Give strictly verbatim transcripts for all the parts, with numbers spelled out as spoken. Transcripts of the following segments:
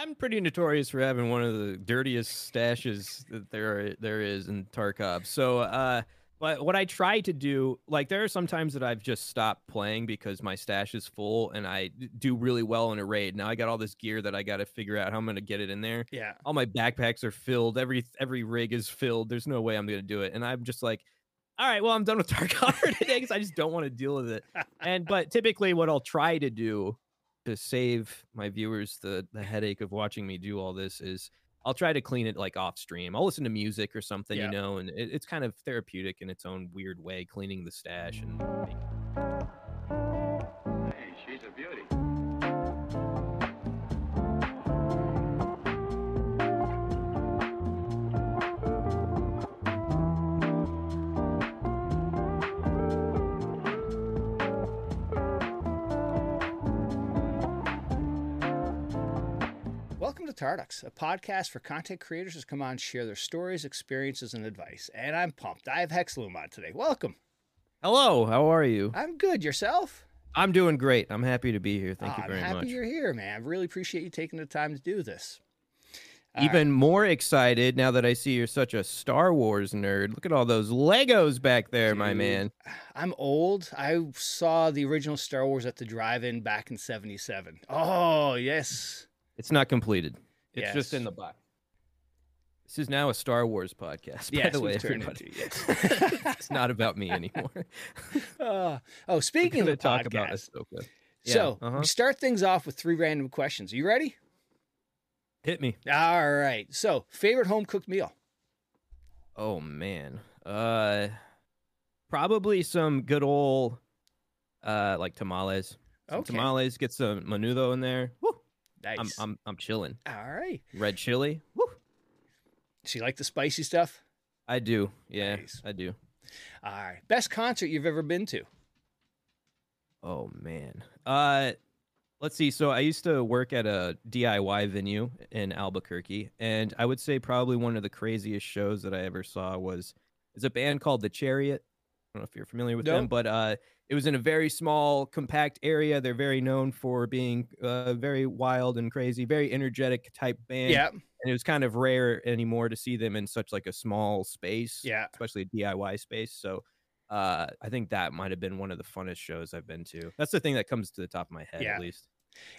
I'm pretty notorious for having one of the dirtiest stashes that there there is in Tarkov. So, uh, but what I try to do, like, there are some times that I've just stopped playing because my stash is full and I do really well in a raid. Now I got all this gear that I got to figure out how I'm going to get it in there. Yeah. All my backpacks are filled. Every every rig is filled. There's no way I'm going to do it. And I'm just like, all right, well, I'm done with Tarkov for today because I just don't want to deal with it. And but typically what I'll try to do to save my viewers the, the headache of watching me do all this is I'll try to clean it like off stream. I'll listen to music or something, yeah. you know, and it, it's kind of therapeutic in its own weird way, cleaning the stash. And hey, she's a beauty. Welcome to Tarducks, a podcast for content creators who come on and share their stories, experiences, and advice. And I'm pumped. I have Hexloom on today. Welcome. Hello. How are you? I'm good. Yourself? I'm doing great. I'm happy to be here. Thank oh, you very much. I'm happy much. You're here, man. I really appreciate you taking the time to do this. All Even right. more excited now that I see you're such a Star Wars nerd. Look at all those Legos back there, Dude, my man. I'm old. I saw the original Star Wars at the drive-in back in seventy-seven. Oh, yes. It's not completed. It's yes. just in the box. This is now a Star Wars podcast, by yes, the way, everybody. Yes. It's not about me anymore. Uh, oh, speaking of the talk podcast, about Ahsoka. Yeah, so uh-huh. we start things off with three random questions. Are you ready? Hit me. All right. So, favorite home-cooked meal? Oh, man. Uh, probably some good old, uh, like, tamales. Some okay. Tamales. Get some menudo in there. Woo! Nice. I'm I'm I'm chilling. All right. Red chili. Woo. So you like the spicy stuff? I do. Yeah, nice. I do. All right. Best concert you've ever been to? Oh man. Uh, let's see. So I used to work at a D I Y venue in Albuquerque, and I would say probably one of the craziest shows that I ever saw was is a band called The Chariot. I don't know if you're familiar with nope. them, but uh, it was in a very small, compact area. They're very known for being uh, very wild and crazy, very energetic type band. Yeah. And it was kind of rare anymore to see them in such like a small space, yeah, especially a D I Y space. So uh, I think that might have been one of the funnest shows I've been to. That's the thing that comes to the top of my head, yeah. at least.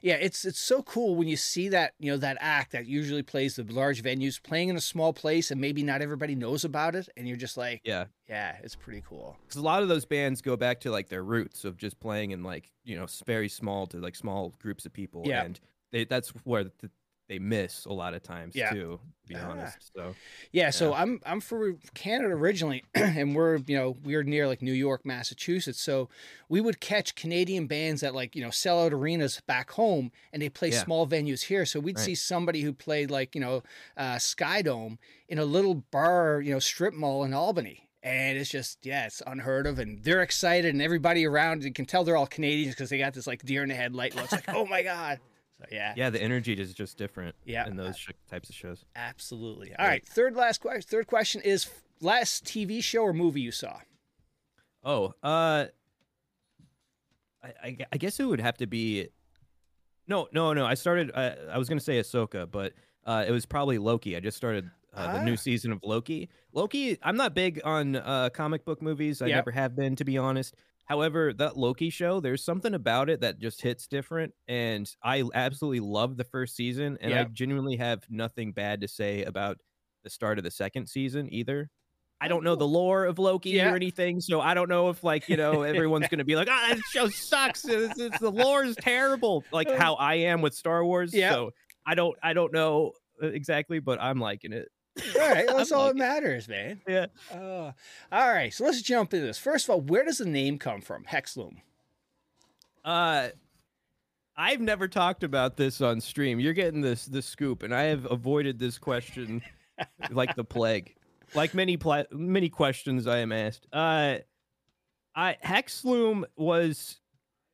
Yeah, it's it's so cool when you see that, you know, that act that usually plays the large venues playing in a small place and maybe not everybody knows about it. And you're just like, yeah, yeah, it's pretty cool. Because a lot of those bands go back to like their roots of just playing in like, you know, very small to like small groups of people. Yeah. And they, that's where the, they miss a lot of times, yeah. too, to be ah. honest. So, yeah, yeah, so I'm I'm from Canada originally, and we're, you know, we're near like New York, Massachusetts. So we would catch Canadian bands that like, you know, sell out arenas back home, and they play yeah. small venues here. So we'd right. see somebody who played like, you know, uh, Sky Dome in a little bar, you know, strip mall in Albany. And it's just, yeah, it's unheard of. And they're excited, and everybody around, you can tell they're all Canadians because they got this like deer in the headlight looks like, oh my God. So, yeah. Yeah, the energy is just different yeah, in those uh, types of shows. Absolutely. All right. Third last question. Third question is last T V show or movie you saw? Oh, uh, I, I, I guess it would have to be. No, no, no. I started. I, I was going to say Ahsoka, but uh, it was probably Loki. I just started uh, the ah. new season of Loki. Loki. I'm not big on uh, comic book movies. I yep. never have been, to be honest. However, that Loki show, there's something about it that just hits different, and I absolutely love the first season, and yep. I genuinely have nothing bad to say about the start of the second season either. I don't know the lore of Loki yeah. or anything, so I don't know if, like, you know, everyone's going to be like, ah, oh, that show sucks, it's, it's, the lore is terrible, like how I am with Star Wars, yep. so I don't, I don't know exactly, but I'm liking it. All right, that's all that matters, man. Yeah. Uh, all right, so let's jump into this. First of all, where does the name come from, Hexloom? Uh, I've never talked about this on stream. You're getting this the scoop, and I have avoided this question like the plague, like many pla many questions I am asked. Uh, I Hexloom was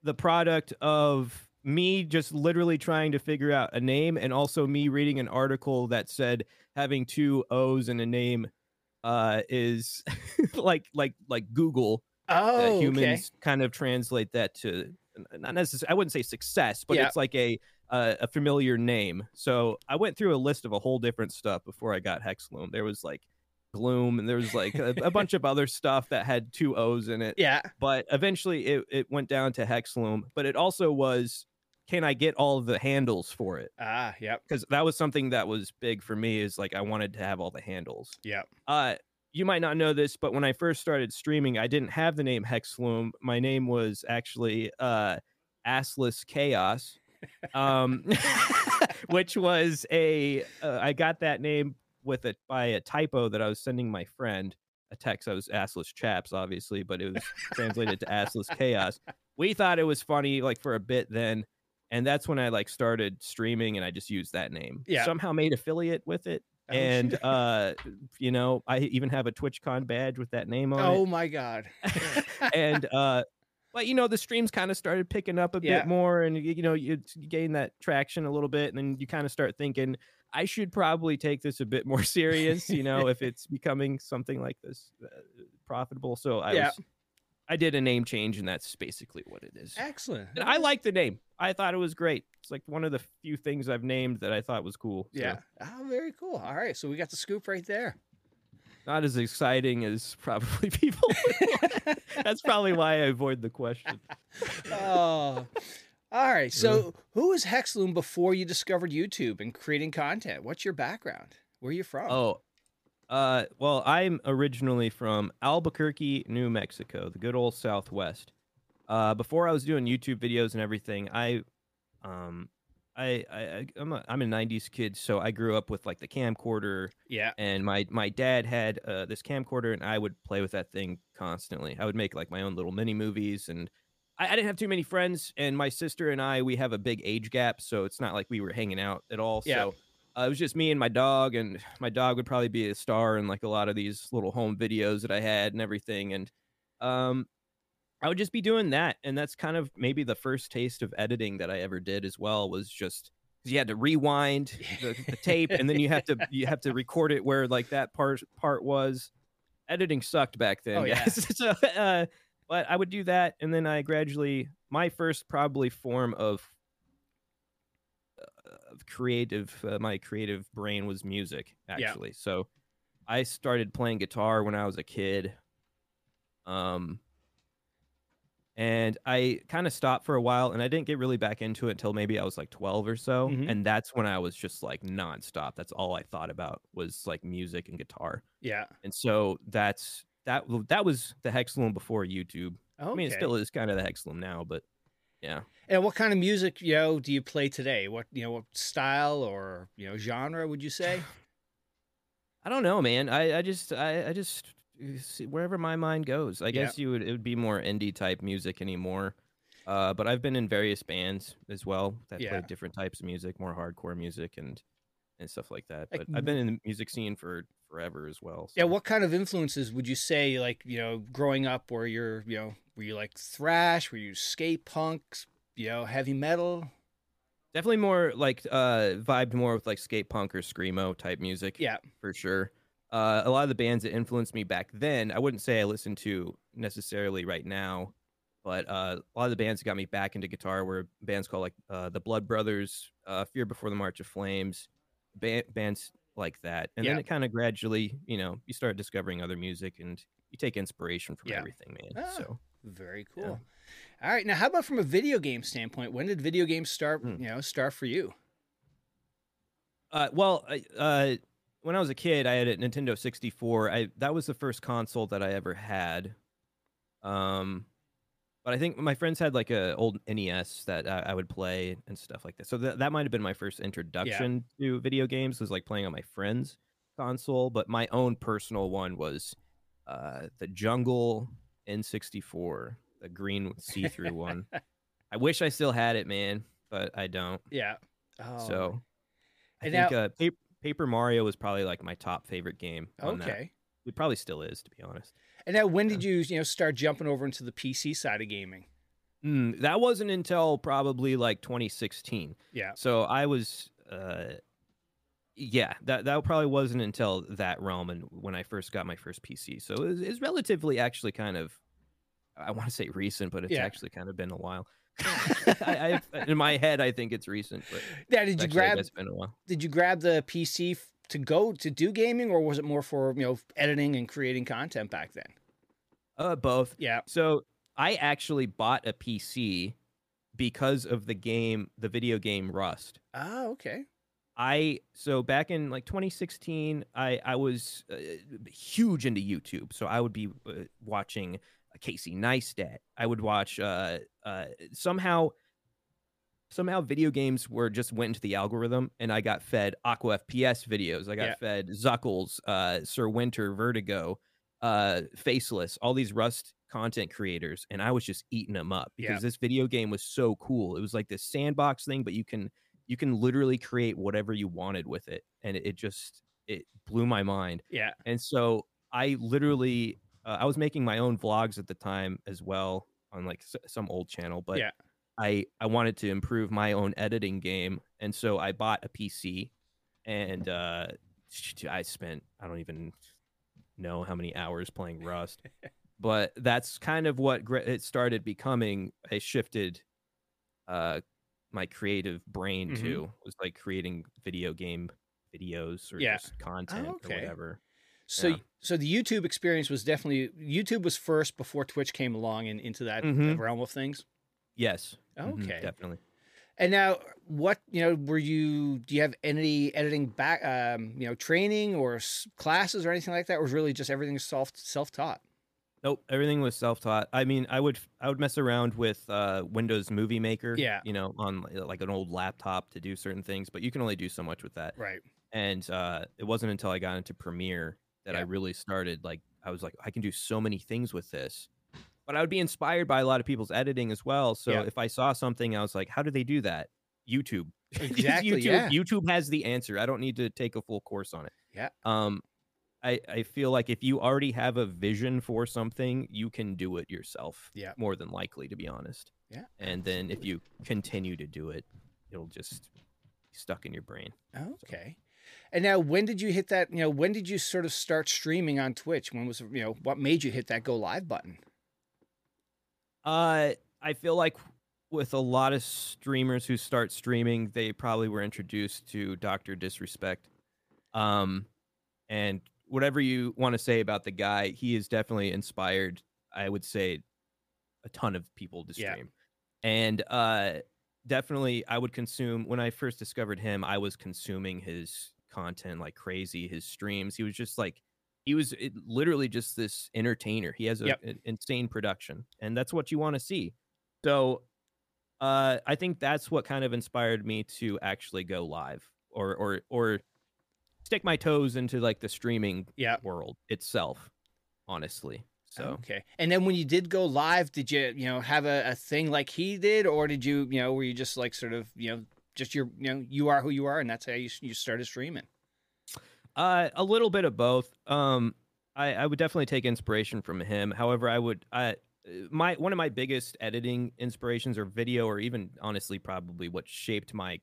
the product of me just literally trying to figure out a name, and also me reading an article that said having two O's in a name uh, is like like like Google. Oh, uh, humans okay. kind of translate that to not necessarily. I wouldn't say success, but yeah. it's like a uh, a familiar name. So I went through a list of a whole different stuff before I got Hexloom. There was like Gloom, and there was like a, a bunch of other stuff that had two O's in it. Yeah. But eventually it, it went down to Hexloom, but it also was, can I get all of the handles for it? Ah, yeah. Because that was something that was big for me, is like I wanted to have all the handles. Yeah. Uh, you might not know this, but when I first started streaming, I didn't have the name Hexloom. My name was actually uh, Asless Chaos, um, which was a, uh, I got that name with it by a typo that I was sending my friend a text. I was Assless Chaps, obviously, but it was translated to Asless Chaos. We thought it was funny, like, for a bit then. And that's when I like started streaming, and I just used that name. Yeah. Somehow made affiliate with it. And, uh, you know, I even have a TwitchCon badge with that name on oh it. Oh, my God. And, uh, but, you know, the streams kind of started picking up a yeah. bit more, and, you know, you gain that traction a little bit. And then you kind of start thinking, I should probably take this a bit more serious, you know, if it's becoming something like this uh, profitable. So I yeah. was, I did a name change, and that's basically what it is. Excellent. And I like the name. I thought it was great. It's like one of the few things I've named that I thought was cool. So. Yeah. Oh, very cool. All right. So we got the scoop right there. Not as exciting as probably people would want. That's probably why I avoid the question. Oh. All right. So who was Hexloom before you discovered YouTube and creating content? What's your background? Where are you from? Oh, uh, well, I'm originally from Albuquerque, New Mexico, the good old Southwest. Uh, before I was doing YouTube videos and everything, I... Um, I, I, I'm a, I'm a nineties kid, so I grew up with like the camcorder. Yeah. And my, my dad had uh, this camcorder, and I would play with that thing constantly. I would make like my own little mini movies, and I, I didn't have too many friends. And my sister and I, we have a big age gap, so it's not like we were hanging out at all. Yeah. So uh, it was just me and my dog, and my dog would probably be a star in like a lot of these little home videos that I had and everything. And, um, I would just be doing that, and that's kind of maybe the first taste of editing that I ever did as well, was just because you had to rewind the, the tape, and then you have to you have to record it where like that part part was. Editing sucked back then. Oh, yeah. So, uh, but I would do that, and then I gradually, my first probably form of, uh, of creative, uh, my creative brain was music, actually. Yeah. So I started playing guitar when I was a kid. Um. And I kind of stopped for a while, and I didn't get really back into it until maybe I was like twelve or so. Mm-hmm. And that's when I was just like nonstop. That's all I thought about was like music and guitar. Yeah. And so that's that. That was the Hexloom before YouTube. Okay. I mean, it still is kind of the Hexloom now, but yeah. And what kind of music, you know, do you play today? What, you know, what style or, you know, genre would you say? I don't know, man. I, I just I, I just. Wherever my mind goes, I guess. Yep. You would it would be more indie type music anymore, uh but I've been in various bands as well that yeah. play different types of music, more hardcore music and and stuff like that, but like, I've been in the music scene for forever as well, so. Yeah, what kind of influences would you say, like, you know, growing up, where you're, you know, were you like thrash, were you skate punks, you know, heavy metal? Definitely more like uh vibed more with like skate punk or screamo type music, yeah, for sure. Uh, a lot of the bands that influenced me back then, I wouldn't say I listen to necessarily right now, but uh, a lot of the bands that got me back into guitar were bands called like uh, The Blood Brothers, uh, Fear Before the March of Flames, ba- bands like that. And yeah. then it kind of gradually, you know, you start discovering other music, and you take inspiration from yeah. everything, man. Ah, so very cool. Yeah. All right. Now, how about from a video game standpoint? When did video games start, mm. you know, start for you? Uh, well, uh when I was a kid, I had a Nintendo sixty-four. I that was the first console that I ever had. Um, but I think my friends had like a old N E S that I, I would play and stuff like that. So th- that might have been my first introduction yeah. to video games, was like playing on my friend's console. But my own personal one was uh, the Jungle N sixty-four, the green see-through one. I wish I still had it, man, but I don't. Yeah. Oh. So I and think now- uh, paper. Paper Mario was probably like my top favorite game. On okay. That. It probably still is, to be honest. And now, when did you, you know, start jumping over into the P C side of gaming? Mm, that wasn't until probably like twenty sixteen. Yeah. So I was, uh, yeah, that that probably wasn't until that realm and when I first got my first P C. So it's it relatively actually kind of, I want to say recent, but it's yeah. actually kind of been a while. I, I, in my head, I think it's recent. But yeah, did you grab? It's been a while. Did you grab the P C to go to do gaming, or was it more for you know editing and creating content back then? Uh, both. Yeah. So I actually bought a P C because of the game, the video game Rust. Oh, okay. I so back in like twenty sixteen, I I was uh, huge into YouTube, so I would be uh, watching Casey Neistat. I would watch uh uh somehow somehow video games were just went into the algorithm, and I got fed Aqua F P S videos. I got yeah. fed Zuckles, uh Sir Winter, Vertigo, uh Faceless, all these Rust content creators, and I was just eating them up because yeah. this video game was so cool. It was like this sandbox thing, but you can you can literally create whatever you wanted with it, and it, it just it blew my mind. Yeah. And so I literally Uh, I was making my own vlogs at the time as well on like s some old channel, but yeah. I I wanted to improve my own editing game, and so I bought a P C, and uh, I spent I don't even know how many hours playing Rust, but that's kind of what it started becoming. I shifted uh, my creative brain mm-hmm. to was like creating video game videos or yeah. just content oh, okay. or whatever. So, yeah. so the YouTube experience was definitely YouTube was first before Twitch came along and into that mm-hmm. realm of things. Yes. Okay. Mm-hmm, definitely. And now, what you know, were you? Do you have any editing back, um, you know, training or s classes or anything like that? Or was really just everything self self taught? Nope, everything was self taught. I mean, I would I would mess around with uh, Windows Movie Maker. Yeah. You know, on like an old laptop to do certain things, but you can only do so much with that. Right. And uh, it wasn't until I got into Premiere that yeah. I really started, like, I was like, I can do so many things with this. But I would be inspired by a lot of people's editing as well. So yeah. if I saw something, I was like, how do they do that? YouTube. Exactly, YouTube, yeah. YouTube has the answer. I don't need to take a full course on it. Yeah. Um, I, I feel like if you already have a vision for something, you can do it yourself. Yeah. More than likely, to be honest. Yeah. And then if you continue to do it, it'll just be stuck in your brain. Okay. So. And now, when did you hit that, you know, when did you sort of start streaming on Twitch? When was, you know, what made you hit that go live button? Uh, I feel like with a lot of streamers who start streaming, they probably were introduced to Doctor Disrespect. Um, and whatever you want to say about the guy, he is definitely inspired, I would say, a ton of people to stream. Yeah. And, uh, definitely, I would consume, when I first discovered him, I was consuming his content like crazy, his streams. He was just like, he was it, literally just this entertainer. He has a, yep. an insane production, and that's what you want to see. So uh, I think that's what kind of inspired me to actually go live or or or stick my toes into like the streaming yep. world itself, honestly. So. Okay. And then when you did go live, did you, you know, have a, a thing like he did, or did you, you know, were you just like sort of, you know, just your, you know, you are who you are, and that's how you, you started streaming? Uh, a little bit of both. Um, I, I would definitely take inspiration from him. However, I would, I, my, one of my biggest editing inspirations or video, or even honestly, probably what shaped my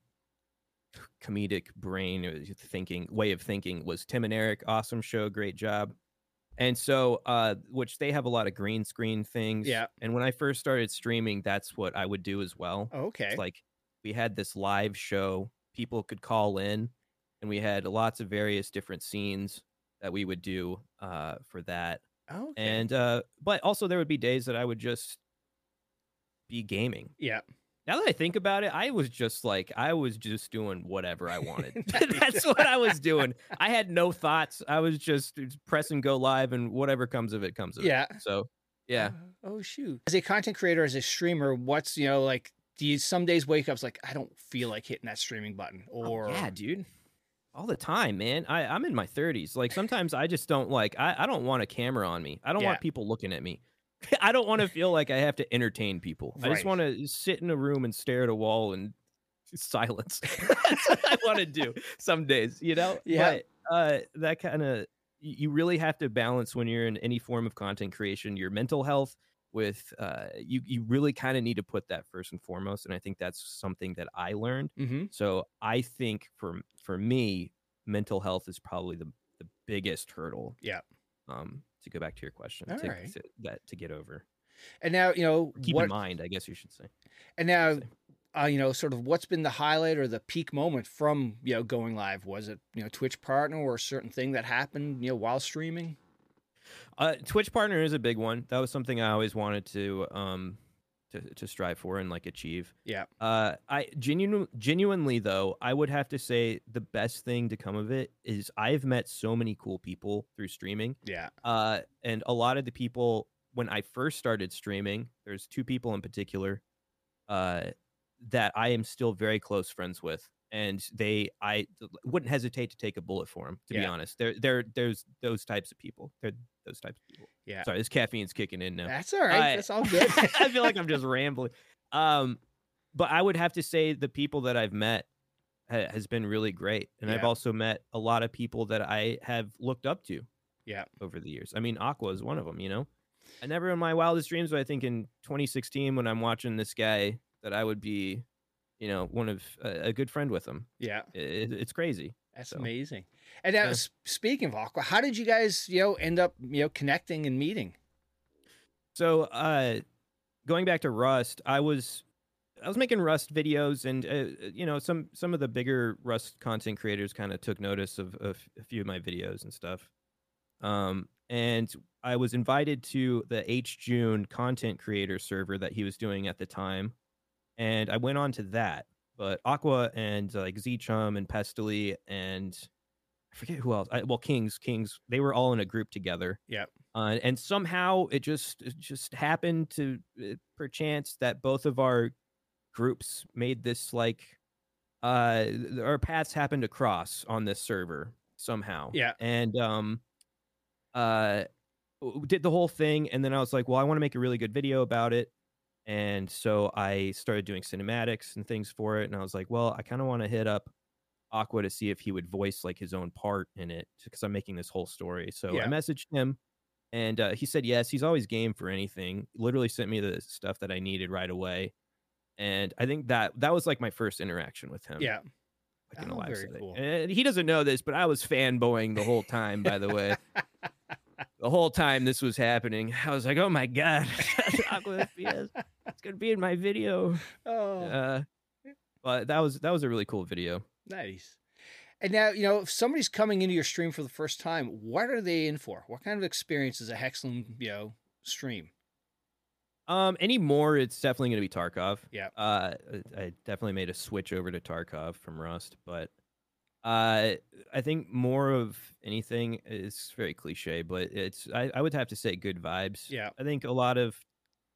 comedic brain thinking, way of thinking, was Tim and Eric. Awesome show. Great job. And so, uh, which they have a lot of green screen things. Yeah. And when I first started streaming, that's what I would do as well. Okay. It's like we had this live show, people could call in, and we had lots of various different scenes that we would do uh, for that. Okay. And, uh, but also there would be days that I would just be gaming. Yeah. Now that I think about it, I was just like, I was just doing whatever I wanted. That's what I was doing. I had no thoughts. I was just pressing go live, and whatever comes of it comes of yeah. it. So, yeah. Uh, oh, shoot. As a content creator, as a streamer, what's, you know, like, do you some days wake up like, I don't feel like hitting that streaming button? Or oh, yeah, dude. All the time, man. I, I'm in my thirties. Like, sometimes I just don't like, I, I don't want a camera on me. I don't yeah. want people looking at me. I don't want to feel like I have to entertain people. Right. I just want to sit in a room and stare at a wall and silence. That's what I want to do some days, you know? Yeah. But, uh, that kind of, you really have to balance when you're in any form of content creation, your mental health with, uh, you, you really kind of need to put that first and foremost. And I think that's something that I learned. Mm-hmm. So I think for, for me, mental health is probably the, the biggest hurdle. Yeah. Um, to go back to your question, to, right. to, that, to get over. And now, you know, keep what, in mind, I guess you should say. And now, uh, you know, sort of what's been the highlight or the peak moment from, you know, going live? Was it, you know, Twitch Partner or a certain thing that happened, you know, while streaming? Uh, Twitch Partner is a big one. That was something I always wanted to, um, to, to strive for and like achieve. Yeah. Uh, I genuinely, genuinely though, I would have to say the best thing to come of it is I've met so many cool people through streaming. Yeah. Uh, and a lot of the people, when I first started streaming, there's two people in particular, uh, that I am still very close friends with, and they, I wouldn't hesitate to take a bullet for them, to yeah. be honest. They're, they're, there's those types of people. They're those types of people. Yeah. Sorry, this caffeine's kicking in now. That's all right. I, That's all good. I feel like I'm just rambling. Um, but I would have to say the people that I've met ha- has been really great. And yeah. I've also met a lot of people that I have looked up to yeah. over the years. I mean, Aqua is one of them, you know? I never in my wildest dreams, but I think in twenty sixteen, when I'm watching this guy, that I would be, you know, one of uh, a good friend with him. Yeah. It, it's crazy. That's so amazing. And now, yeah. speaking of Aqua, how did you guys, you know, end up, you know, connecting and meeting? So uh, going back to Rust, I was I was making Rust videos, and, uh, you know, some some of the bigger Rust content creators kind of took notice of, of a few of my videos and stuff. Um, and I was invited to the HJune content creator server that he was doing at the time. And I went on to that, but Aqua and uh, like Zichum and Pestily and I forget who else. I, well, Kings, Kings, they were all in a group together. Yeah. Uh, and somehow it just it just happened to uh, perchance that both of our groups made this like uh, our paths happened to cross on this server somehow. Yeah. And um, uh, did the whole thing. And then I was like, well, I want to make a really good video about it. And so I started doing cinematics and things for it. And I was like, well, I kind of want to hit up Aqua to see if he would voice like his own part in it, because I'm making this whole story. So yeah. I messaged him and uh, he said, yes, he's always game for anything. Literally sent me the stuff that I needed right away. And I think that that was like my first interaction with him. Yeah. Like, oh, very cool. And he doesn't know this, but I was fanboying the whole time, by the way. The whole time this was happening, I was like, oh my God, Aqua F P S, it's going to be in my video. Oh, uh, but that was, that was a really cool video. Nice. And now, you know, if somebody's coming into your stream for the first time, what are they in for? What kind of experience is a Hexloom, you know, stream? Um, anymore, it's definitely going to be Tarkov. Yeah. Uh, I definitely made a switch over to Tarkov from Rust, but Uh, I think more of anything is very cliche, but it's, I, I would have to say good vibes. Yeah. I think a lot of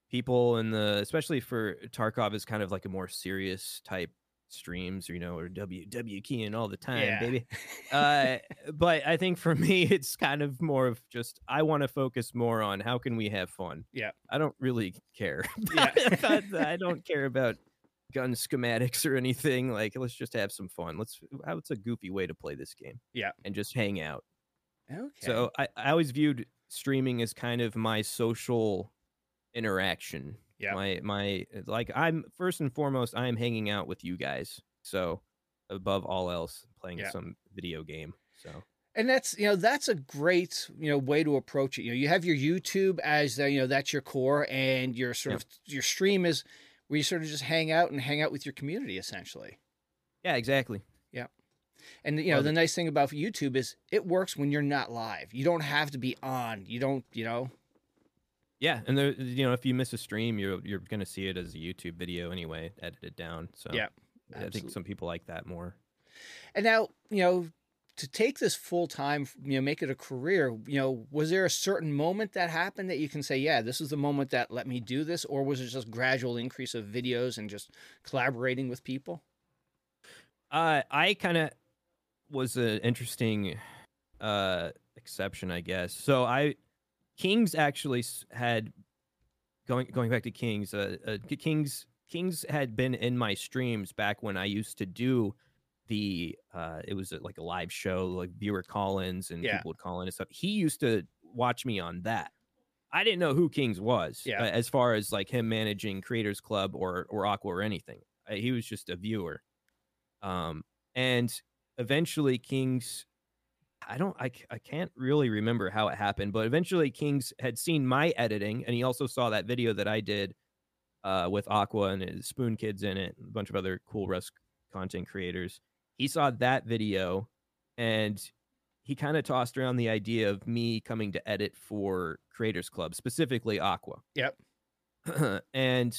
people in the, especially for Tarkov is kind of like a more serious type streams, you know, or W W keying all the time, yeah. baby. Uh, but I think for me, it's kind of more of just, I want to focus more on how can we have fun? Yeah. I don't really care. Yeah. I, I don't care about gun schematics or anything. Like, let's just have some fun. Let's how it's a goofy way to play this game, yeah, and just hang out. Okay. So I, I always viewed streaming as kind of my social interaction. Yeah. My my like I'm first and foremost I'm hanging out with you guys. So above all else, playing yeah. some video game. So. And that's, you know, that's a great, you know, way to approach it. You know, you have your YouTube as the, you know, that's your core, and your sort yeah. of your stream is where you sort of just hang out and hang out with your community, essentially. Yeah, exactly. Yeah. And, you know, well, the nice thing about YouTube is it works when you're not live. You don't have to be on. You don't, you know. Yeah. And, there, you know, if you miss a stream, you're you're going to see it as a YouTube video anyway, edited down. So yeah, absolutely. I think some people like that more. And now, you know, to take this full time, you know, make it a career, you know, was there a certain moment that happened that you can say, yeah, this is the moment that let me do this? Or was it just gradual increase of videos and just collaborating with people? Uh, I kind of was an interesting uh, exception, I guess. So I Kings actually had going going back to Kings, uh, uh, Kings, Kings had been in my streams back when I used to do the uh it was like a live show, like viewer call-ins, and yeah. people would call in and stuff. He used to watch me on that. I didn't know who Kings was, yeah. uh, as far as like him managing Creators Club or or Aqua or anything. Uh, he was just a viewer. Um and eventually Kings I don't, I, I can't really remember how it happened, but eventually Kings had seen my editing, and he also saw that video that I did uh, with Aqua and his Spoon Kids in it, and a bunch of other cool Rust content creators. He saw that video, and he kind of tossed around the idea of me coming to edit for Creators Club, specifically Aqua. Yep. And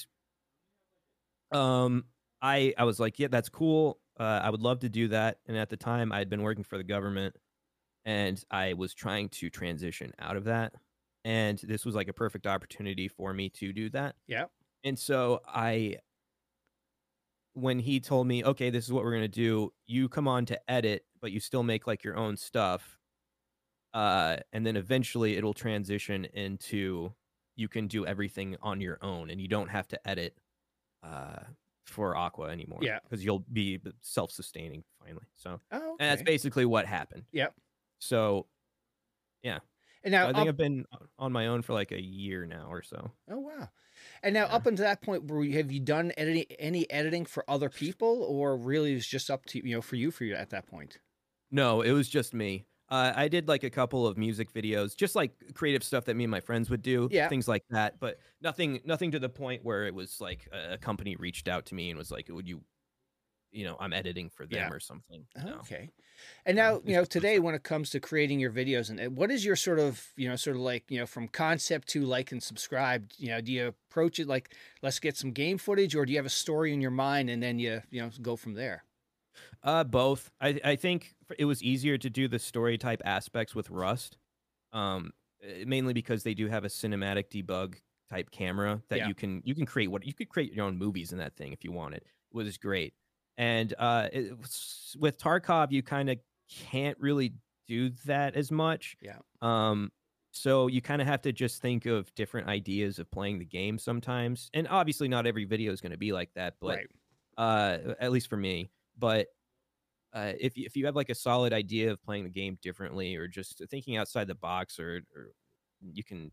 um, I, I was like, yeah, that's cool. Uh, I would love to do that. And at the time, I had been working for the government, and I was trying to transition out of that. And this was like a perfect opportunity for me to do that. Yeah. And so I, when he told me, okay, this is what we're going to do. You come on to edit, but you still make like your own stuff. Uh, and then eventually it'll transition into, you can do everything on your own, and you don't have to edit uh, for Aqua anymore. Yeah. Because you'll be self-sustaining finally. So oh, okay. And that's basically what happened. Yep. So, yeah. And now so I think up, I've been on my own for like a year now or so. Oh, wow. And now yeah. Up until that point, where have you done editing, any editing for other people, or really it's just up to, you know, for you, for you at that point? No, it was just me. Uh, I did like a couple of music videos, just like creative stuff that me and my friends would do, yeah. Things like that. But nothing, nothing to the point where it was like a company reached out to me and was like, would you, you know, I'm editing for them yeah. or something. No. Okay. And now, you know, today when it comes to creating your videos, and what is your sort of, you know, sort of like, you know, from concept to like and subscribed, you know, do you approach it like, let's get some game footage, or do you have a story in your mind and then you, you know, go from there? Uh, both. I, I think it was easier to do the story type aspects with Rust, um, mainly because they do have a cinematic debug type camera that yeah. you can, you can create what you could create your own movies in that thing if you wanted, which is great. And uh, it, with Tarkov, you kind of can't really do that as much. Yeah. Um. So you kind of have to just think of different ideas of playing the game sometimes. And obviously not every video is going to be like that, but right. uh, at least for me. But uh, if, if you have like a solid idea of playing the game differently, or just thinking outside the box, or, or you can,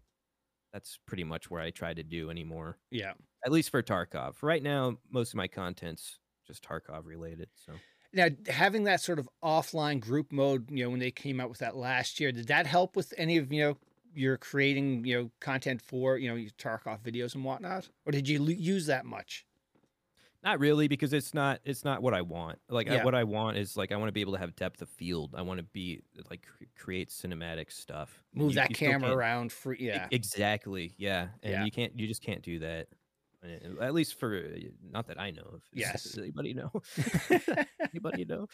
that's pretty much where I try to do anymore. Yeah. At least for Tarkov. For right now, most of my content's just Tarkov related. So now, having that sort of offline group mode, you know, when they came out with that last year, did that help with any of, you know, your creating, you know, content for, you know, your Tarkov videos and whatnot? Or did you use that much? Not really, because it's not, it's not what I want. Like yeah. I, what I want is like, I want to be able to have depth of field. I want to be like, create cinematic stuff. Move you, that you camera around free. Yeah, exactly. Yeah. And yeah. you can't, you just can't do that. At least for, not that I know of. Yes. Does anybody know? Anybody know?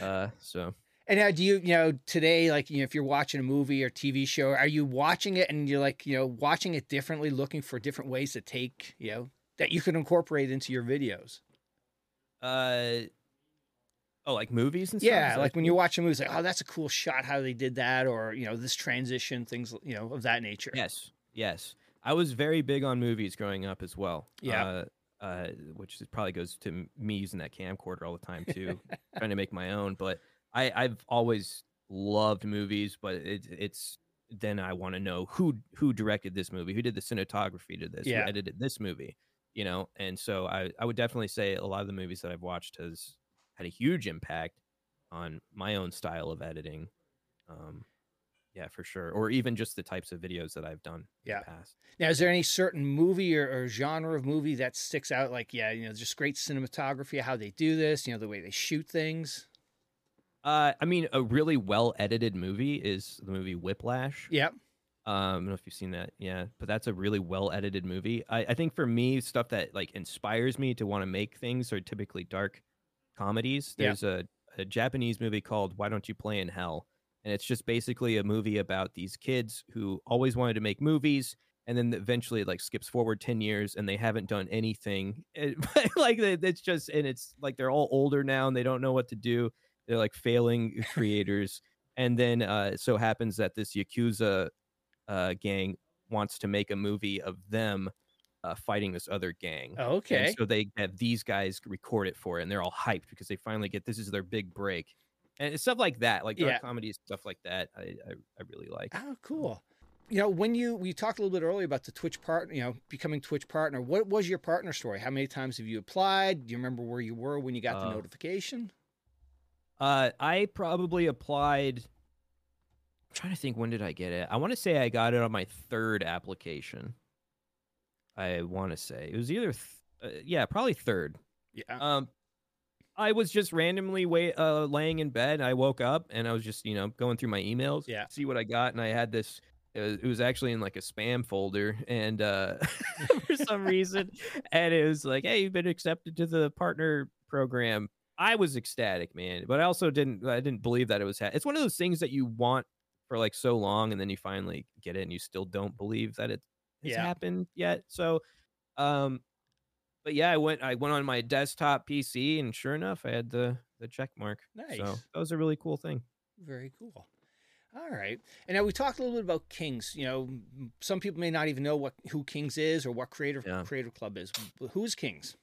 Uh, so. And now, do you, you know, today, like, you know, if you're watching a movie or T V show, are you watching it and you're like, you know, watching it differently, looking for different ways to take, you know, that you can incorporate into your videos? Uh, Oh, like movies and stuff? Yeah, like when you watch a movie, it's like, oh, that's a cool shot, how they did that, or, you know, this transition, things, you know, of that nature. Yes, yes. I was very big on movies growing up as well. Yeah. Uh, uh, which probably goes to me using that camcorder all the time too, trying to make my own. But I, I've always loved movies, but it, it's then I want to know who who directed this movie, who did the cinematography to this, yeah. who edited this movie, you know? And so I, I would definitely say a lot of the movies that I've watched has had a huge impact on my own style of editing. Um, Yeah, for sure. Or even just the types of videos that I've done yeah. in the past. Now, is there any certain movie or, or genre of movie that sticks out? Like, yeah, you know, just great cinematography, how they do this, you know, the way they shoot things. Uh, I mean, a really well-edited movie is the movie Whiplash. Yep. Um, I don't know if you've seen that. Yeah, but that's a really well-edited movie. I, I think for me, stuff that like inspires me to want to make things are typically dark comedies. There's yep. a, a Japanese movie called Why Don't You Play in Hell? And it's just basically a movie about these kids who always wanted to make movies, and then eventually it like skips forward ten years and they haven't done anything. It, like it's just, and it's like they're all older now and they don't know what to do. They're like failing creators. And then uh, it so happens that this Yakuza uh, gang wants to make a movie of them uh, fighting this other gang. Oh, okay. And so they have these guys record it for it, and they're all hyped because they finally get, this is their big break. And stuff like that, like dark yeah. comedy, stuff like that, I, I I really like. Oh, cool. You know, when you, we talked a little bit earlier about the Twitch partner, you know, becoming Twitch partner, what was your partner story? How many times have you applied? Do you remember where you were when you got the uh, notification? Uh, I probably applied trying to think, when did I get it? I want to say I got it on my third application. I want to say it was either, th- uh, yeah, probably third. Yeah. Um, I was just randomly way uh laying in bed. I woke up and I was just, you know, going through my emails, yeah, see what I got, and I had this. It was, it was actually in like a spam folder, and uh, for some reason, and it was like, hey, you've been accepted to the partner program. I was ecstatic, man, but I also didn't. I didn't believe that it was. Ha- it's one of those things that you want for like so long, and then you finally get it, and you still don't believe that it has yeah. happened yet. So, um, but yeah, I went. I went on my desktop P C, and sure enough, I had the the check mark. Nice. So that was a really cool thing. Very cool. All right. And now we talked a little bit about Kings. You know, some people may not even know what who Kings is or what Creator yeah. Creator Club is. Who is Kings?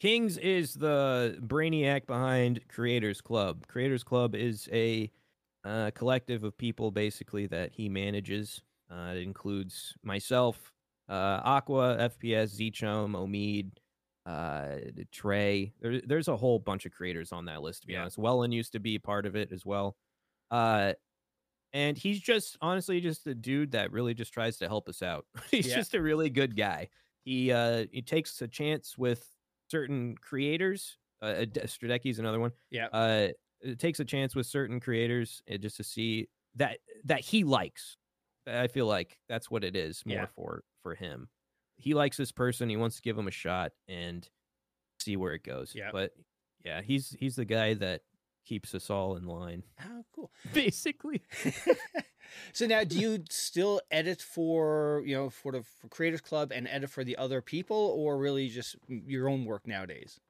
Kings is the brainiac behind Creators Club. Creators Club is a uh, collective of people, basically, that he manages. Uh, it includes myself, uh, Aqua, F P S, Zichum, Omid, uh Trey. There, there's a whole bunch of creators on that list, to be yeah. honest. Wellen used to be part of it as well. Uh, and he's just honestly just a dude that really just tries to help us out. He's yeah. just a really good guy. He uh, he takes a chance with certain creators. Uh, Stradecki is another one. Yeah. Uh, it takes a chance with certain creators just to see that that he likes. I feel like that's what it is more yeah. for for him. He likes this person. He wants to give him a shot and see where it goes. Yeah. But yeah, he's he's the guy that keeps us all in line. Oh, cool. Basically. So now, do you still edit for, you know, for the for Creators Club and edit for the other people, or really just your own work nowadays?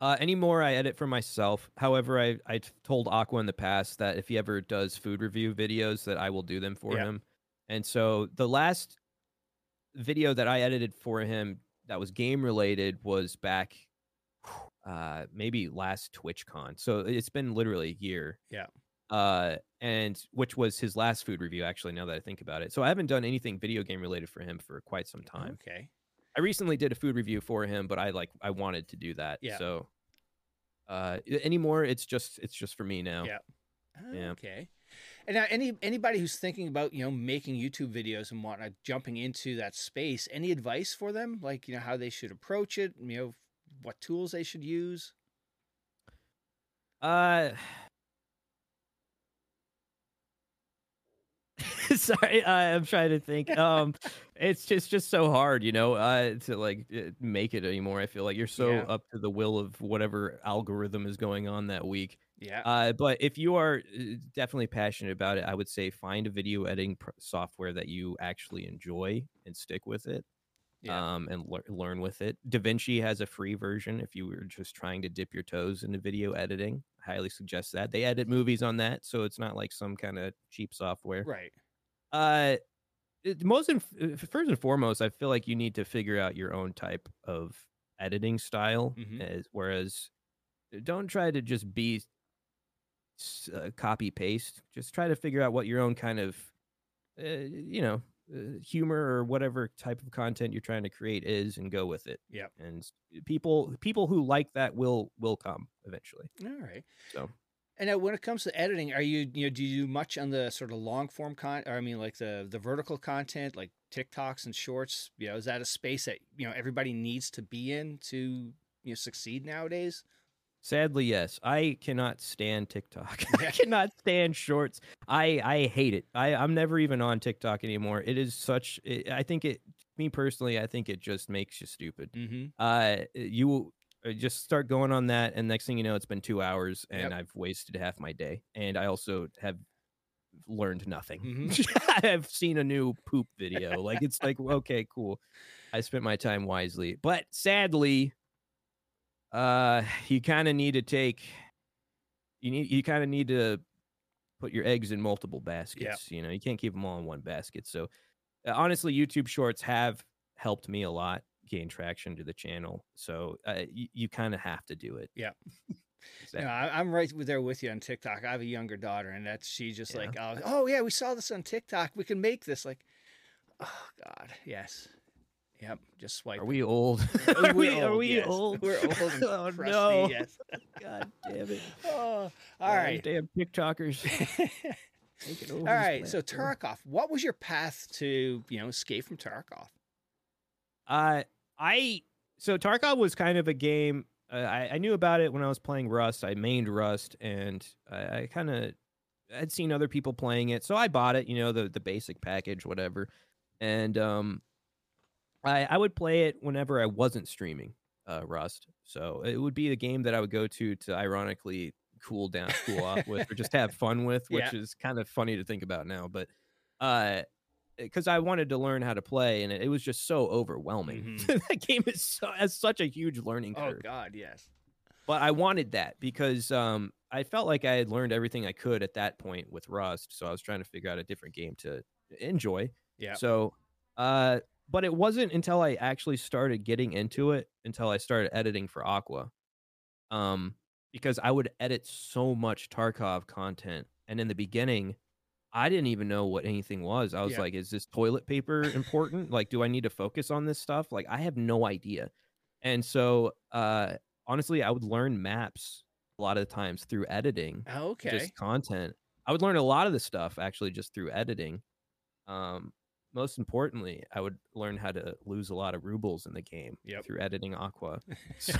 Uh, anymore, I edit for myself. However, I I told Aqua in the past that if he ever does food review videos, that I will do them for yeah. him. And so the last video that I edited for him that was game related was back uh, maybe last TwitchCon. So it's been literally a year. Yeah. Uh, and which was his last food review, actually, now that I think about it. So I haven't done anything video game related for him for quite some time. Okay. I recently did a food review for him, but I like I wanted to do that. Yeah. So uh, anymore, it's just it's just for me now. Yeah. Oh, yeah. Okay. And now, any anybody who's thinking about, you know, making YouTube videos and whatnot, jumping into that space, any advice for them? Like, you know, how they should approach it, you know, what tools they should use? Uh, sorry, uh, I'm trying to think. Um, it's just just so hard, you know, uh, to like make it anymore. I feel like you're so yeah. up to the will of whatever algorithm is going on that week. Yeah. Uh, but if you are definitely passionate about it, I would say find a video editing pr- software that you actually enjoy and stick with it. Yeah. Um, and le- learn with it. DaVinci has a free version if you were just trying to dip your toes into video editing. I highly suggest that. They edit movies on that, so it's not like some kind of cheap software. Right. Uh, it, most inf- first and foremost, I feel like you need to figure out your own type of editing style. Mm-hmm. As, whereas, don't try to just be Uh, copy paste. Just try to figure out what your own kind of uh, you know uh, humor or whatever type of content you're trying to create is, and go with it. Yeah. And people people who like that will will come eventually. All right. So, and now when it comes to editing, are you you know do you do much on the sort of long form con? Or I mean, like the the vertical content, like TikToks and shorts. You know, is that a space that you know everybody needs to be in to you know succeed nowadays? Sadly, yes. I cannot stand TikTok. I cannot stand shorts. I, I hate it. I, I'm never even on TikTok anymore. It is such... It, I think it... Me personally, I think it just makes you stupid. Mm-hmm. Uh, you will just start going on that, and next thing you know, it's been two hours, and yep. I've wasted half my day. And I also have learned nothing. Mm-hmm. I have seen a new poop video. Like, it's like, okay, cool. I spent my time wisely. But sadly... Uh, you kind of need to take, you need, you kind of need to put your eggs in multiple baskets. Yeah. You know, you can't keep them all in one basket. So uh, honestly, YouTube shorts have helped me a lot gain traction to the channel. So uh, you, you kind of have to do it. Yeah. That... No, I'm right there with you on TikTok. I have a younger daughter, and that's, she just yeah. like, oh, oh yeah, we saw this on TikTok. We can make this. Like, oh God. Yes. Yep, just swipe. Are we old? Are we, we old? Are we yes. old? We're old and oh, crusty, no. yes. God damn it. Oh, all right. Damn TikTokers. Take it over. All right, so Tarkov, what was your path to, you know, escape from Tarkov? Uh, I, so Tarkov was kind of a game, uh, I, I knew about it when I was playing Rust. I mained Rust, and I, I kind of, I'd seen other people playing it, so I bought it, you know, the, the basic package, whatever, and, um, I, I would play it whenever I wasn't streaming uh, Rust. So it would be a game that I would go to to ironically cool down, cool off with, or just have fun with, which yeah. is kind of funny to think about now. But because uh, I wanted to learn how to play, and it, it was just so overwhelming. Mm-hmm. That game is so, has such a huge learning curve. Oh, God, yes. But I wanted that because um, I felt like I had learned everything I could at that point with Rust. So I was trying to figure out a different game to enjoy. Yeah. So... Uh, But it wasn't until I actually started getting into it, until I started editing for Aqua, um, because I would edit so much Tarkov content. And in the beginning, I didn't even know what anything was. I was yeah. like, is this toilet paper important? Like, do I need to focus on this stuff? Like, I have no idea. And so, uh, honestly, I would learn maps a lot of times through editing. Oh, okay. Just content. I would learn a lot of the stuff actually just through editing. Um, Most importantly, I would learn how to lose a lot of rubles in the game yep. through editing Aqua. So,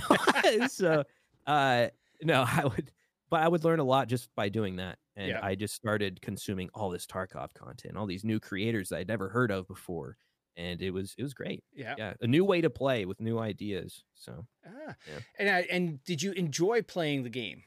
so uh, no, I would, but I would learn a lot just by doing that. And yep. I just started consuming all this Tarkov content, all these new creators that I'd never heard of before. And it was, it was great. Yeah. Yeah. A new way to play with new ideas. So, ah, yeah. and I, and did you enjoy playing the game?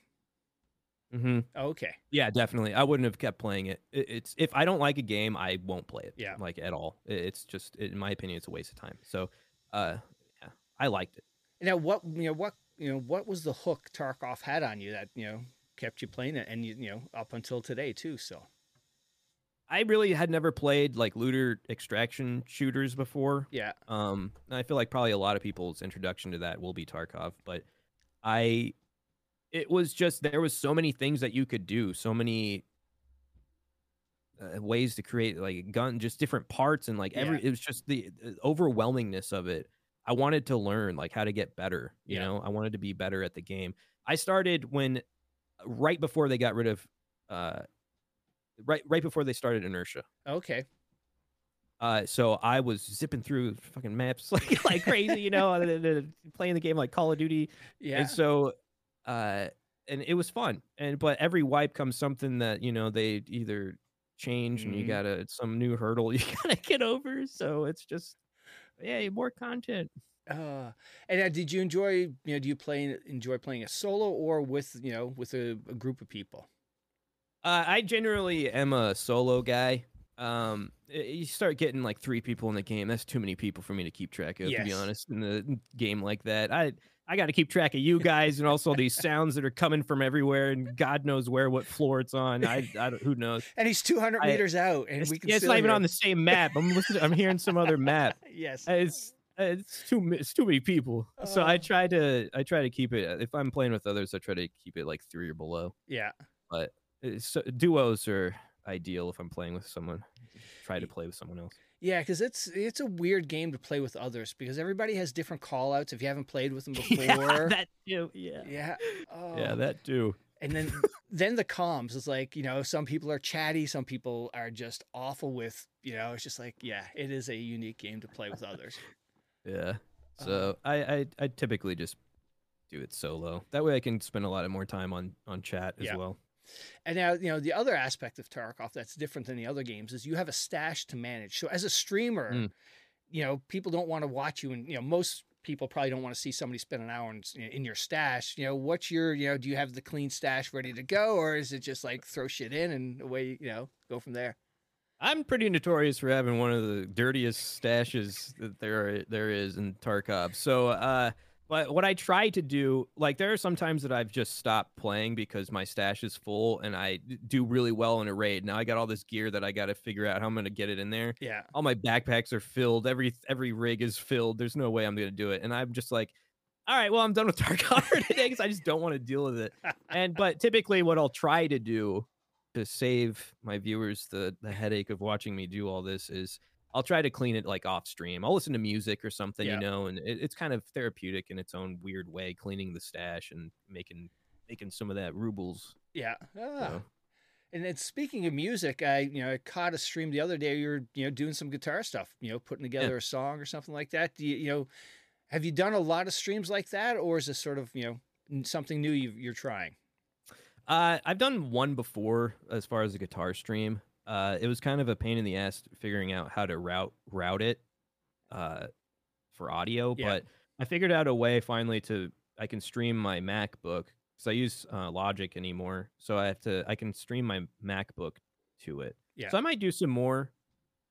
Mm-hmm. Oh, okay. Yeah, definitely. I wouldn't have kept playing it. It's if I don't like a game, I won't play it. Yeah. Like at all. It's just, in my opinion, it's a waste of time. So, uh, yeah, I liked it. Now, what you know, what you know, what was the hook Tarkov had on you that you know kept you playing it, and you you know up until today too? So, I really had never played like looter extraction shooters before. Yeah. Um, and I feel like probably a lot of people's introduction to that will be Tarkov, but I. It was just, there was so many things that you could do, so many uh, ways to create like a gun, just different parts and like every, yeah. it was just the overwhelmingness of it. I wanted to learn like how to get better, you yeah. know, I wanted to be better at the game. I started when, right before they got rid of, uh, right, right before they started Inertia. Okay. Uh, so I was zipping through fucking maps like, like crazy, you know, playing the game like Call of Duty. Yeah. And so Uh, and it was fun. And, but every wipe comes something that, you know, they either change mm-hmm. and you gotta, it's some new hurdle you gotta get over. So it's just, yeah, more content. Uh, and uh, did you enjoy, you know, do you play, enjoy playing a solo or with, you know, with a, a group of people? Uh, I generally am a solo guy. Um, you start getting like three people in the game. That's too many people for me to keep track of, yes. to be honest, in the game like that. I, I got to keep track of you guys and also these sounds that are coming from everywhere and God knows where, what floor it's on. I, I don't, who knows? And he's two hundred I, meters out, and we can. Yeah, it's not even on the same map. I'm listening. I'm hearing some other map. Yes, it's it's too it's too many people. Uh, so I try to I try to keep it. If I'm playing with others, I try to keep it like three or below. Yeah, but so, duos are ideal if I'm playing with someone. Try to play with someone else. Yeah, because it's it's a weird game to play with others because everybody has different call-outs if you haven't played with them before. Yeah, that too, yeah. Yeah, oh. yeah that too. And then then the comms is like, you know, some people are chatty, some people are just awful with, you know, it's just like, yeah, it is a unique game to play with others. Yeah, so uh, I, I, I typically just do it solo. That way I can spend a lot more time on, on chat as yeah. well. And now, you know, the other aspect of Tarkov that's different than the other games is you have a stash to manage. So as a streamer, mm. you know, people don't want to watch you. And, you know, most people probably don't want to see somebody spend an hour in, in your stash. You know, what's your, you know, do you have the clean stash ready to go? Or is it just like throw shit in and away, you know, go from there? I'm pretty notorious for having one of the dirtiest stashes that there are, there is in Tarkov. So, uh, but what I try to do, like there are some times that I've just stopped playing because my stash is full and I do really well in a raid. Now I got all this gear that I got to figure out how I'm going to get it in there. Yeah. All my backpacks are filled. Every every rig is filled. There's no way I'm going to do it. And I'm just like, all right, well, I'm done with Tarkov today because I just don't want to deal with it. And but typically what I'll try to do to save my viewers the, the headache of watching me do all this is I'll try to clean it like off stream. I'll listen to music or something, yeah. you know, and it, it's kind of therapeutic in its own weird way, cleaning the stash and making making some of that rubles. Yeah. Ah. So. And then speaking of music, I, you know, I caught a stream the other day. You were, you know, doing some guitar stuff, you know, putting together yeah. a song or something like that. Do you, you know, have you done a lot of streams like that, or is this sort of, you know, something new you've, you're trying? Uh, I've done one before as far as a guitar stream. Uh, it was kind of a pain in the ass figuring out how to route route it uh, for audio, yeah. but I figured out a way finally to I can stream my MacBook because I use uh, Logic anymore, so I have to I can stream my MacBook to it. Yeah. So I might do some more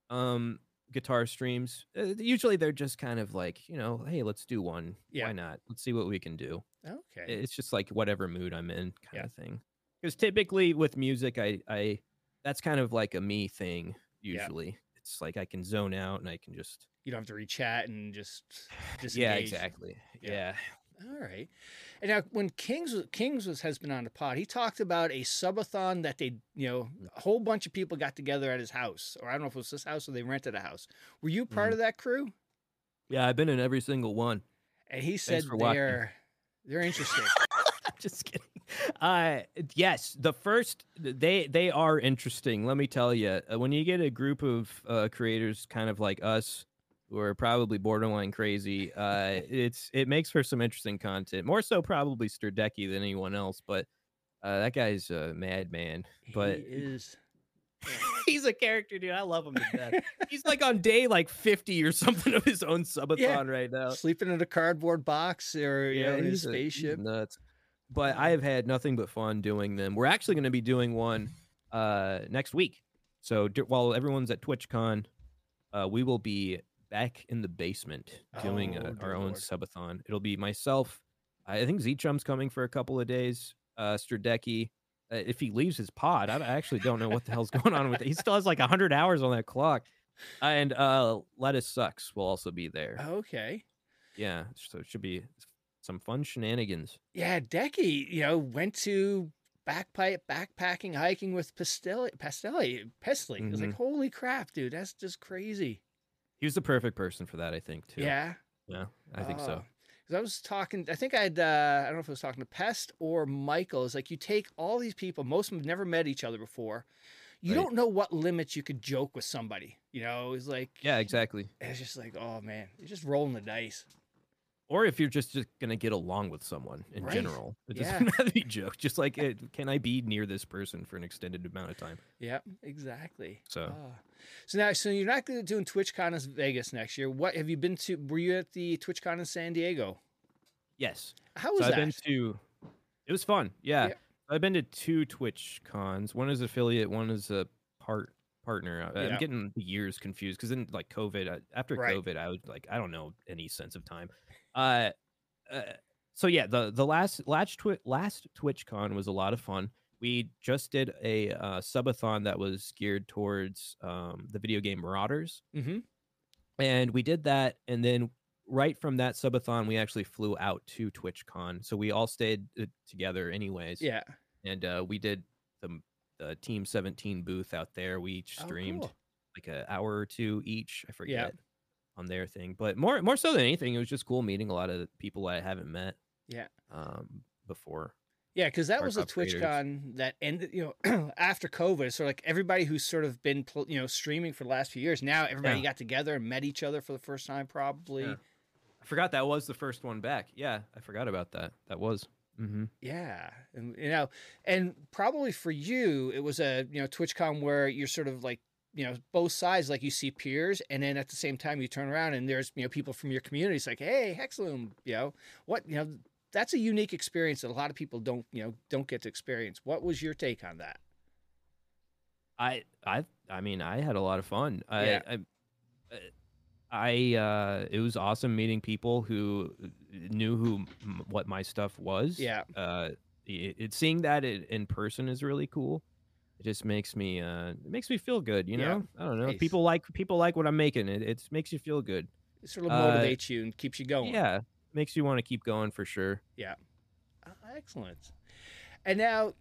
um, guitar streams. Uh, usually they're just kind of like, you know, hey, let's do one. Yeah. Why not? Let's see what we can do. Okay. It's just like whatever mood I'm in, kind yeah. of thing. Because typically with music, I I. That's kind of like a me thing, usually. Yeah. It's like I can zone out and I can just... You don't have to re-chat and just disengage. Yeah, exactly. Yeah. yeah. All right. And now when Kings Kings was, has been on the pod, he talked about a subathon that they, you know, a whole bunch of people got together at his house. Or I don't know if it was his house or they rented a house. Were you part mm-hmm. of that crew? Yeah, I've been in every single one. And he said they're watching. They're interesting. I'm just kidding. Uh, yes, the first they they are interesting. Let me tell you, when you get a group of uh, creators, kind of like us, who are probably borderline crazy, uh, it's it makes for some interesting content. More so, probably Stradecki than anyone else, but uh, that guy's a madman. But he is. He's a character, dude. I love him to death. He's like on day like fifty or something of his own subathon yeah. right now, sleeping in a cardboard box or you yeah, know, in his spaceship. A, nuts. But I have had nothing but fun doing them. We're actually going to be doing one uh, next week. So do, while everyone's at TwitchCon, uh, we will be back in the basement doing oh, a, our Lord. own subathon. It'll be myself. I think Zichum's coming for a couple of days. Uh, Stradecki, uh, if he leaves his pod, I actually don't know what the hell's going on with it. He still has like one hundred hours on that clock. Uh, and uh, Lettuce Sucks will also be there. Okay. Yeah, so it should be... some fun shenanigans. Yeah, Decky, you know, went to backpack, backpacking, hiking with Pestily. Pestily. Pestily. Mm-hmm. It was like, holy crap, dude, that's just crazy. He was the perfect person for that, I think, too. Yeah? Yeah, I think uh, so. Because I was talking, I think I'd, uh, I don't know if I was talking to Pest or Michael. It's like, you take all these people, most of them have never met each other before. You right. don't know what limits you could joke with somebody, you know? It's like... Yeah, exactly. It's just like, oh, man, you're just rolling the dice. Or if you're just, just going to get along with someone in right. general. It yeah. doesn't have to be joke. Just like, it, can I be near this person for an extended amount of time? Yeah, exactly. So oh. so now, so you're not going to do TwitchCon in Vegas next year. What have you been to? Were you at the TwitchCon in San Diego? Yes. How was so that? I've been to, it was fun. Yeah. yeah. I've been to two TwitchCons. One is affiliate. One is a part partner. I, yeah. I'm getting the years confused because then like COVID, I, after right. COVID, I was like, I don't know any sense of time. Uh, uh, so yeah, the the last last twi- last TwitchCon was a lot of fun. We just did a uh, subathon that was geared towards um, the video game Marauders, mm-hmm. and we did that. And then right from that subathon, we actually flew out to TwitchCon, so we all stayed uh, together, anyways. Yeah, and uh, we did the, the Team seventeen booth out there. We each streamed oh, cool. like an hour or two each. I forget. Yeah. on their thing, but more more so than anything, it was just cool meeting a lot of people I haven't met yeah um before. Yeah, because that was a TwitchCon that ended, you know, after COVID, so like everybody who's sort of been, you know, streaming for the last few years, now everybody yeah. got together and met each other for the first time probably. yeah. I forgot that was the first one back. yeah I forgot about that. That was Mm-hmm. Yeah, and you know, and probably for you it was a, you know, TwitchCon where you're sort of like, you know, both sides, like you see peers, and then at the same time you turn around and there's, you know, people from your community. It's like, hey, Hexloom, you know, what, you know, that's a unique experience that a lot of people don't, you know, don't get to experience. What was your take on that? I, I, I mean, I had a lot of fun. Yeah. I, I, I, uh, it was awesome meeting people who knew who, what my stuff was. Yeah. Uh, it, it seeing that it, in person is really cool. It just makes me, uh, it makes me feel good, you know. Yeah. I don't know. Nice. People like people like what I'm making. It it makes you feel good. It sort of motivates uh, you and keeps you going. Yeah, makes you want to keep going for sure. Yeah, uh, excellent. And now,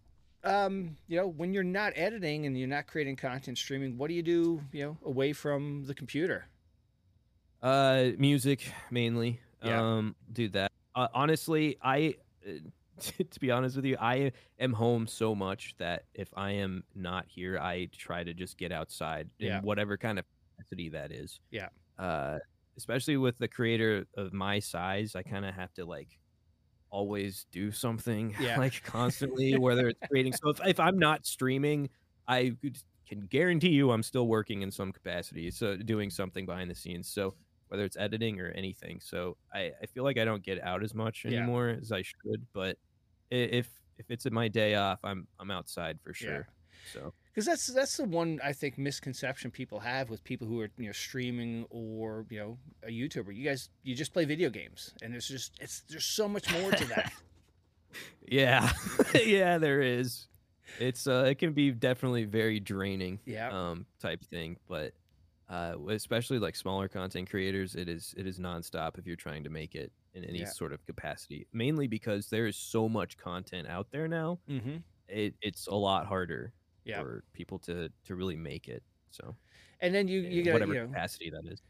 um, you know, when you're not editing and you're not creating content streaming, what do you do, you know, away from the computer? Uh, music mainly. Yeah. Um, do that. Uh, honestly, I, to be honest with you, I am home so much that if I am not here, I try to just get outside yeah. in whatever kind of capacity that is. Yeah. Uh, especially with the creator of my size, I kind of have to like always do something yeah. like constantly, whether it's creating. So if, if I'm not streaming, I can guarantee you I'm still working in some capacity. So doing something behind the scenes. So whether it's editing or anything. So I, I feel like I don't get out as much anymore yeah. as I should, but if, if it's my day off, I'm, I'm outside for sure. Yeah. So, cause that's, that's the one I think misconception people have with people who are, you know, streaming or, you know, a YouTuber, you guys, you just play video games and there's just, it's, there's so much more to that. yeah. yeah, there is. It's uh, it can be definitely very draining yeah. um, type thing, but, Uh, especially like smaller content creators, it is it is nonstop if you're trying to make it in any yeah. sort of capacity. Mainly because there is so much content out there now, mm-hmm. it, it's a lot harder yeah. for people to to really make it. So, and then you you got whatever you know, capacity that is.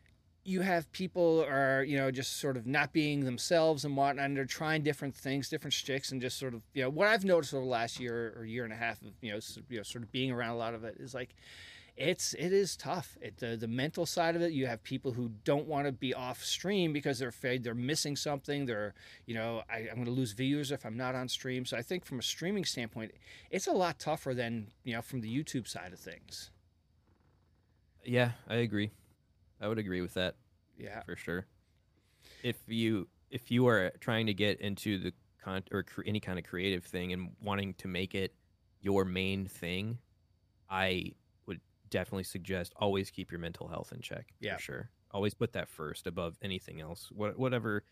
You have people are you know just sort of not being themselves and whatnot, and they're trying different things, different shticks, and just sort of you know what I've noticed over the last year or year and a half of you know you know sort of being around a lot of it is like. It's it is tough. It, the the mental side of it. You have people who don't want to be off stream because they're afraid they're missing something. They're you know I, I'm going to lose viewers if I'm not on stream. So I think from a streaming standpoint, it's a lot tougher than you know from the YouTube side of things. Yeah, I agree. I would agree with that. Yeah, for sure. If you if you are trying to get into the con or cre any kind of creative thing and wanting to make it your main thing, I. definitely suggest always keep your mental health in check yeah for sure. Always put that first above anything else. What, whatever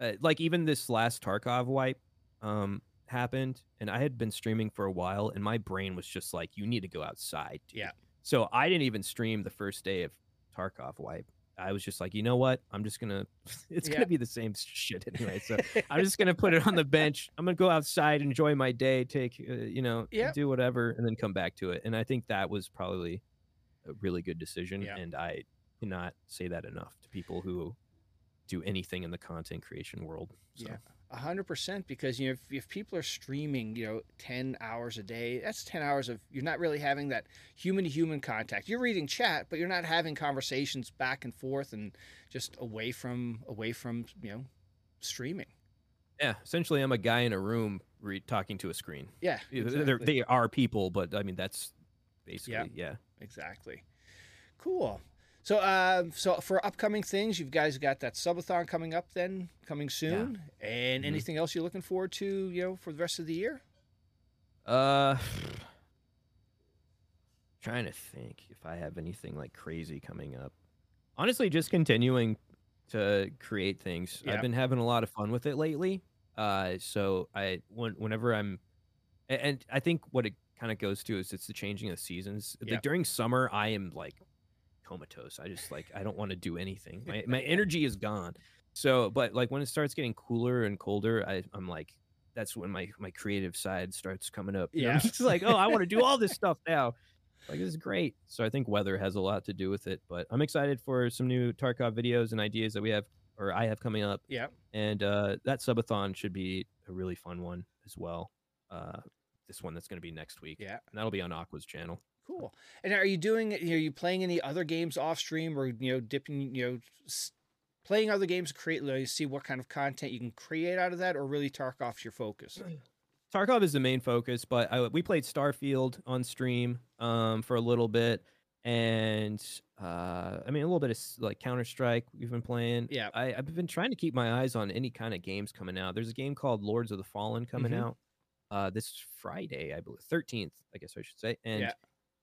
uh, like even this last Tarkov wipe um happened and I had been streaming for a while and my brain was just like you need to go outside dude. Yeah so I didn't even stream the first day of Tarkov wipe. I was just like you know what I'm just gonna it's yeah. gonna be the same shit anyway so I'm just gonna put it on the bench. I'm gonna go outside, enjoy my day, take uh, you know yeah. do whatever and then come back to it. And I think that was probably a really good decision yeah. and I cannot say that enough to people who do anything in the content creation world. So. Yeah, a hundred percent. Because you know, if, if people are streaming, you know, ten hours a day, that's ten hours of you're not really having that human to human contact. You're reading chat, but you're not having conversations back and forth and just away from away from you know streaming. Yeah, essentially, I'm a guy in a room re talking to a screen. Yeah, exactly. They are people, but I mean that's basically yeah. yeah. Exactly. Cool. So, uh, so for upcoming things, you guys got that subathon coming up then, coming soon. Yeah. And mm-hmm. anything else you're looking forward to, you know, for the rest of the year? Uh, trying to think if I have anything like crazy coming up. Honestly, just continuing to create things. Yeah. I've been having a lot of fun with it lately. Uh, so I, when, whenever I'm, and I think what it kind of goes to is it's the changing of seasons. Yep. Like during summer, I am like comatose. I just like I don't want to do anything. My my energy is gone. So, but like when it starts getting cooler and colder, I I'm like that's when my my creative side starts coming up. Yeah, it's like oh I want to do all this stuff now. Like this is great. So I think weather has a lot to do with it. But I'm excited for some new Tarkov videos and ideas that we have or I have coming up. Yeah, and uh, that subathon should be a really fun one as well. Uh, this one that's going to be next week. Yeah. And that'll be on Aqua's channel. Cool. And are you doing, are you playing any other games off stream or, you know, dipping, you know, playing other games, create, like, see what kind of content you can create out of that or really Tarkov's your focus? Tarkov is the main focus, but I, we played Starfield on stream um, for a little bit. And uh, I mean, a little bit of like Counter-Strike we've been playing. Yeah. I, I've been trying to keep my eyes on any kind of games coming out. There's a game called Lords of the Fallen coming mm-hmm. out. Uh, this Friday, I believe, thirteenth, I guess I should say. And yeah.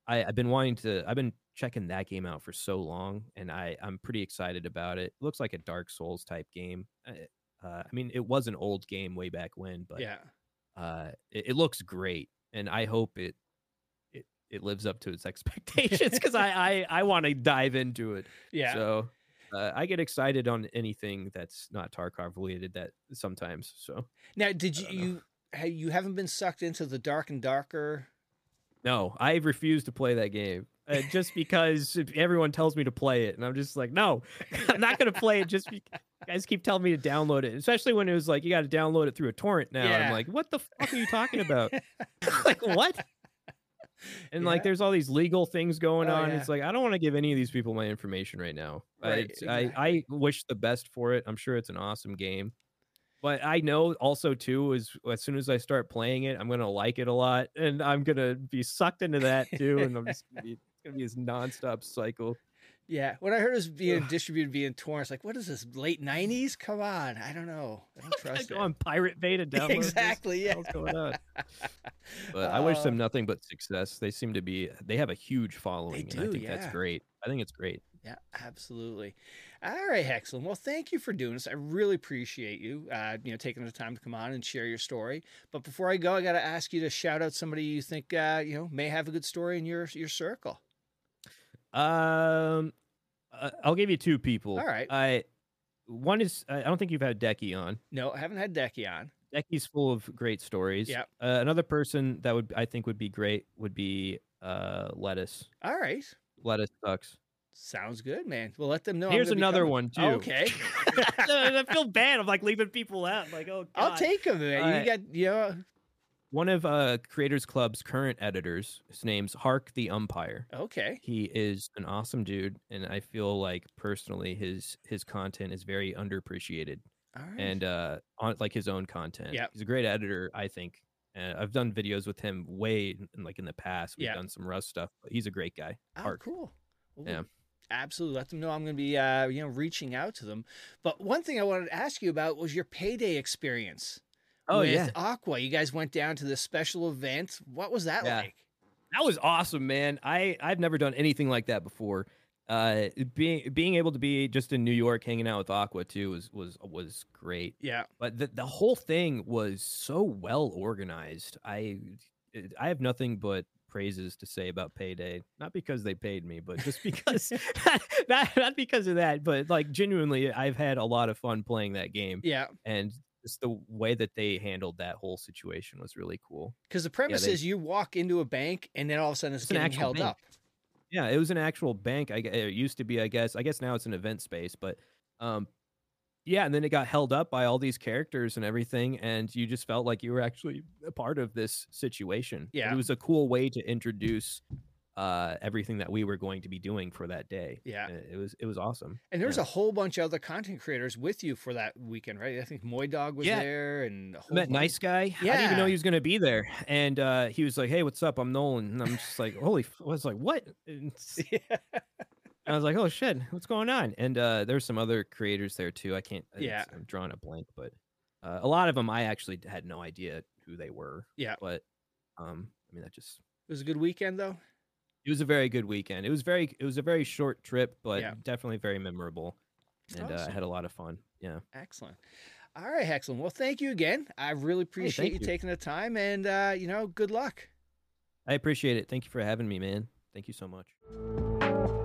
I, I've been wanting to, I've been checking that game out for so long, and I, I'm pretty excited about it. It looks like a Dark Souls type game. Uh, I mean, it was an old game way back when, but yeah, uh, it, it looks great, and I hope it it, it lives up to its expectations because I, I, I want to dive into it. Yeah. So Uh, I get excited on anything that's not Tarkov related that sometimes. So now, did you... you haven't been sucked into the Dark and Darker? No, I refuse to play that game uh, just because everyone tells me to play it. And I'm just like, no, I'm not going to play it just because you guys keep telling me to download it. Especially when it was like, you got to download it through a torrent now. Yeah. I'm like, what the fuck are you talking about? Like, what? And yeah. like, there's all these legal things going oh, on. Yeah. It's like, I don't want to give any of these people my information right now. Right, I, exactly. I, I wish the best for it. I'm sure it's an awesome game. But I know also, too, is as soon as I start playing it, I'm going to like it a lot. And I'm going to be sucked into that, too. And I'm just going to be this nonstop cycle. Yeah. What I heard is being Ugh. distributed via torrents. Like, what is this, late nineties? Come on. I don't know. I don't trust it. Go on Pirate Bay to download Exactly, this. yeah. What's going on? But uh, I wish them nothing but success. They seem to be, they have a huge following. They do, and I think yeah. that's great. I think it's great. Yeah, absolutely. All right, Hexloom. Well, thank you for doing this. I really appreciate you, uh, you know, taking the time to come on and share your story. But before I go, I got to ask you to shout out somebody you think, uh, you know, may have a good story in your your circle. Um, I'll give you two people. All right. I one is I don't think you've had Decky on. No, I haven't had Decky on. Decky's full of great stories. Yeah. Uh, another person that would I think would be great would be uh Lettuce. All right. Lettuce Sucks. Sounds good, man. We'll let them know. Here's another coming. one, too. Oh, okay. I feel bad. I'm like leaving people out. I'm like, oh, God. I'll take them, man. All you right. got, you know. One of uh, Creators Club's current editors, his name's Hark the Umpire. Okay. He is an awesome dude. And I feel like personally, his his content is very underappreciated. All right. And uh, on like his own content. Yeah. He's a great editor, I think. Uh, I've done videos with him way in, like in the past. We've yep. done some Rust stuff. But he's a great guy. Oh, Hark. cool. Ooh. Yeah. Absolutely. Let them know I'm going to be, uh, you know, reaching out to them. But one thing I wanted to ask you about was your Payday experience. Oh, with yeah. Aqua. You guys went down to this special event. What was that yeah. like? That was awesome, man. I, I've never done anything like that before. Uh, being being able to be just in New York, hanging out with Aqua, too, was was was great. Yeah. But the, the whole thing was so well organized. I I have nothing but praises to say about Payday, not because they paid me, but just because not, not because of that, but like genuinely I've had a lot of fun playing that game. Yeah. And just the way that they handled that whole situation was really cool, because the premise yeah, they, is you walk into a bank and then all of a sudden it's, it's getting held bank. up. Yeah, it was an actual bank. I, it used to be, I guess I guess now it's an event space, but um yeah, and then it got held up by all these characters and everything, and you just felt like you were actually a part of this situation. Yeah. It was a cool way to introduce uh, everything that we were going to be doing for that day. Yeah. And it was it was awesome. And there was yeah. a whole bunch of other content creators with you for that weekend, right? I think Moy Dog was yeah. there. And a whole I met bunch. Nice Guy. Yeah. I didn't even know he was going to be there. And uh, he was like, hey, what's up? I'm Nolan. And I'm just like, holy, f-. I was like, what? Yeah. I was like, oh, shit, what's going on? And uh, there's some other creators there, too. I can't. Yeah. I'm drawing a blank, but uh, a lot of them, I actually had no idea who they were. Yeah. But um, I mean, that just. It was a good weekend, though. It was a very good weekend. It was very it was a very short trip, but yeah. definitely very memorable. And awesome. uh, I had a lot of fun. Yeah. Excellent. All right, Hexloom. Well, thank you again. I really appreciate hey, you, you taking the time, and, uh, you know, good luck. I appreciate it. Thank you for having me, man. Thank you so much.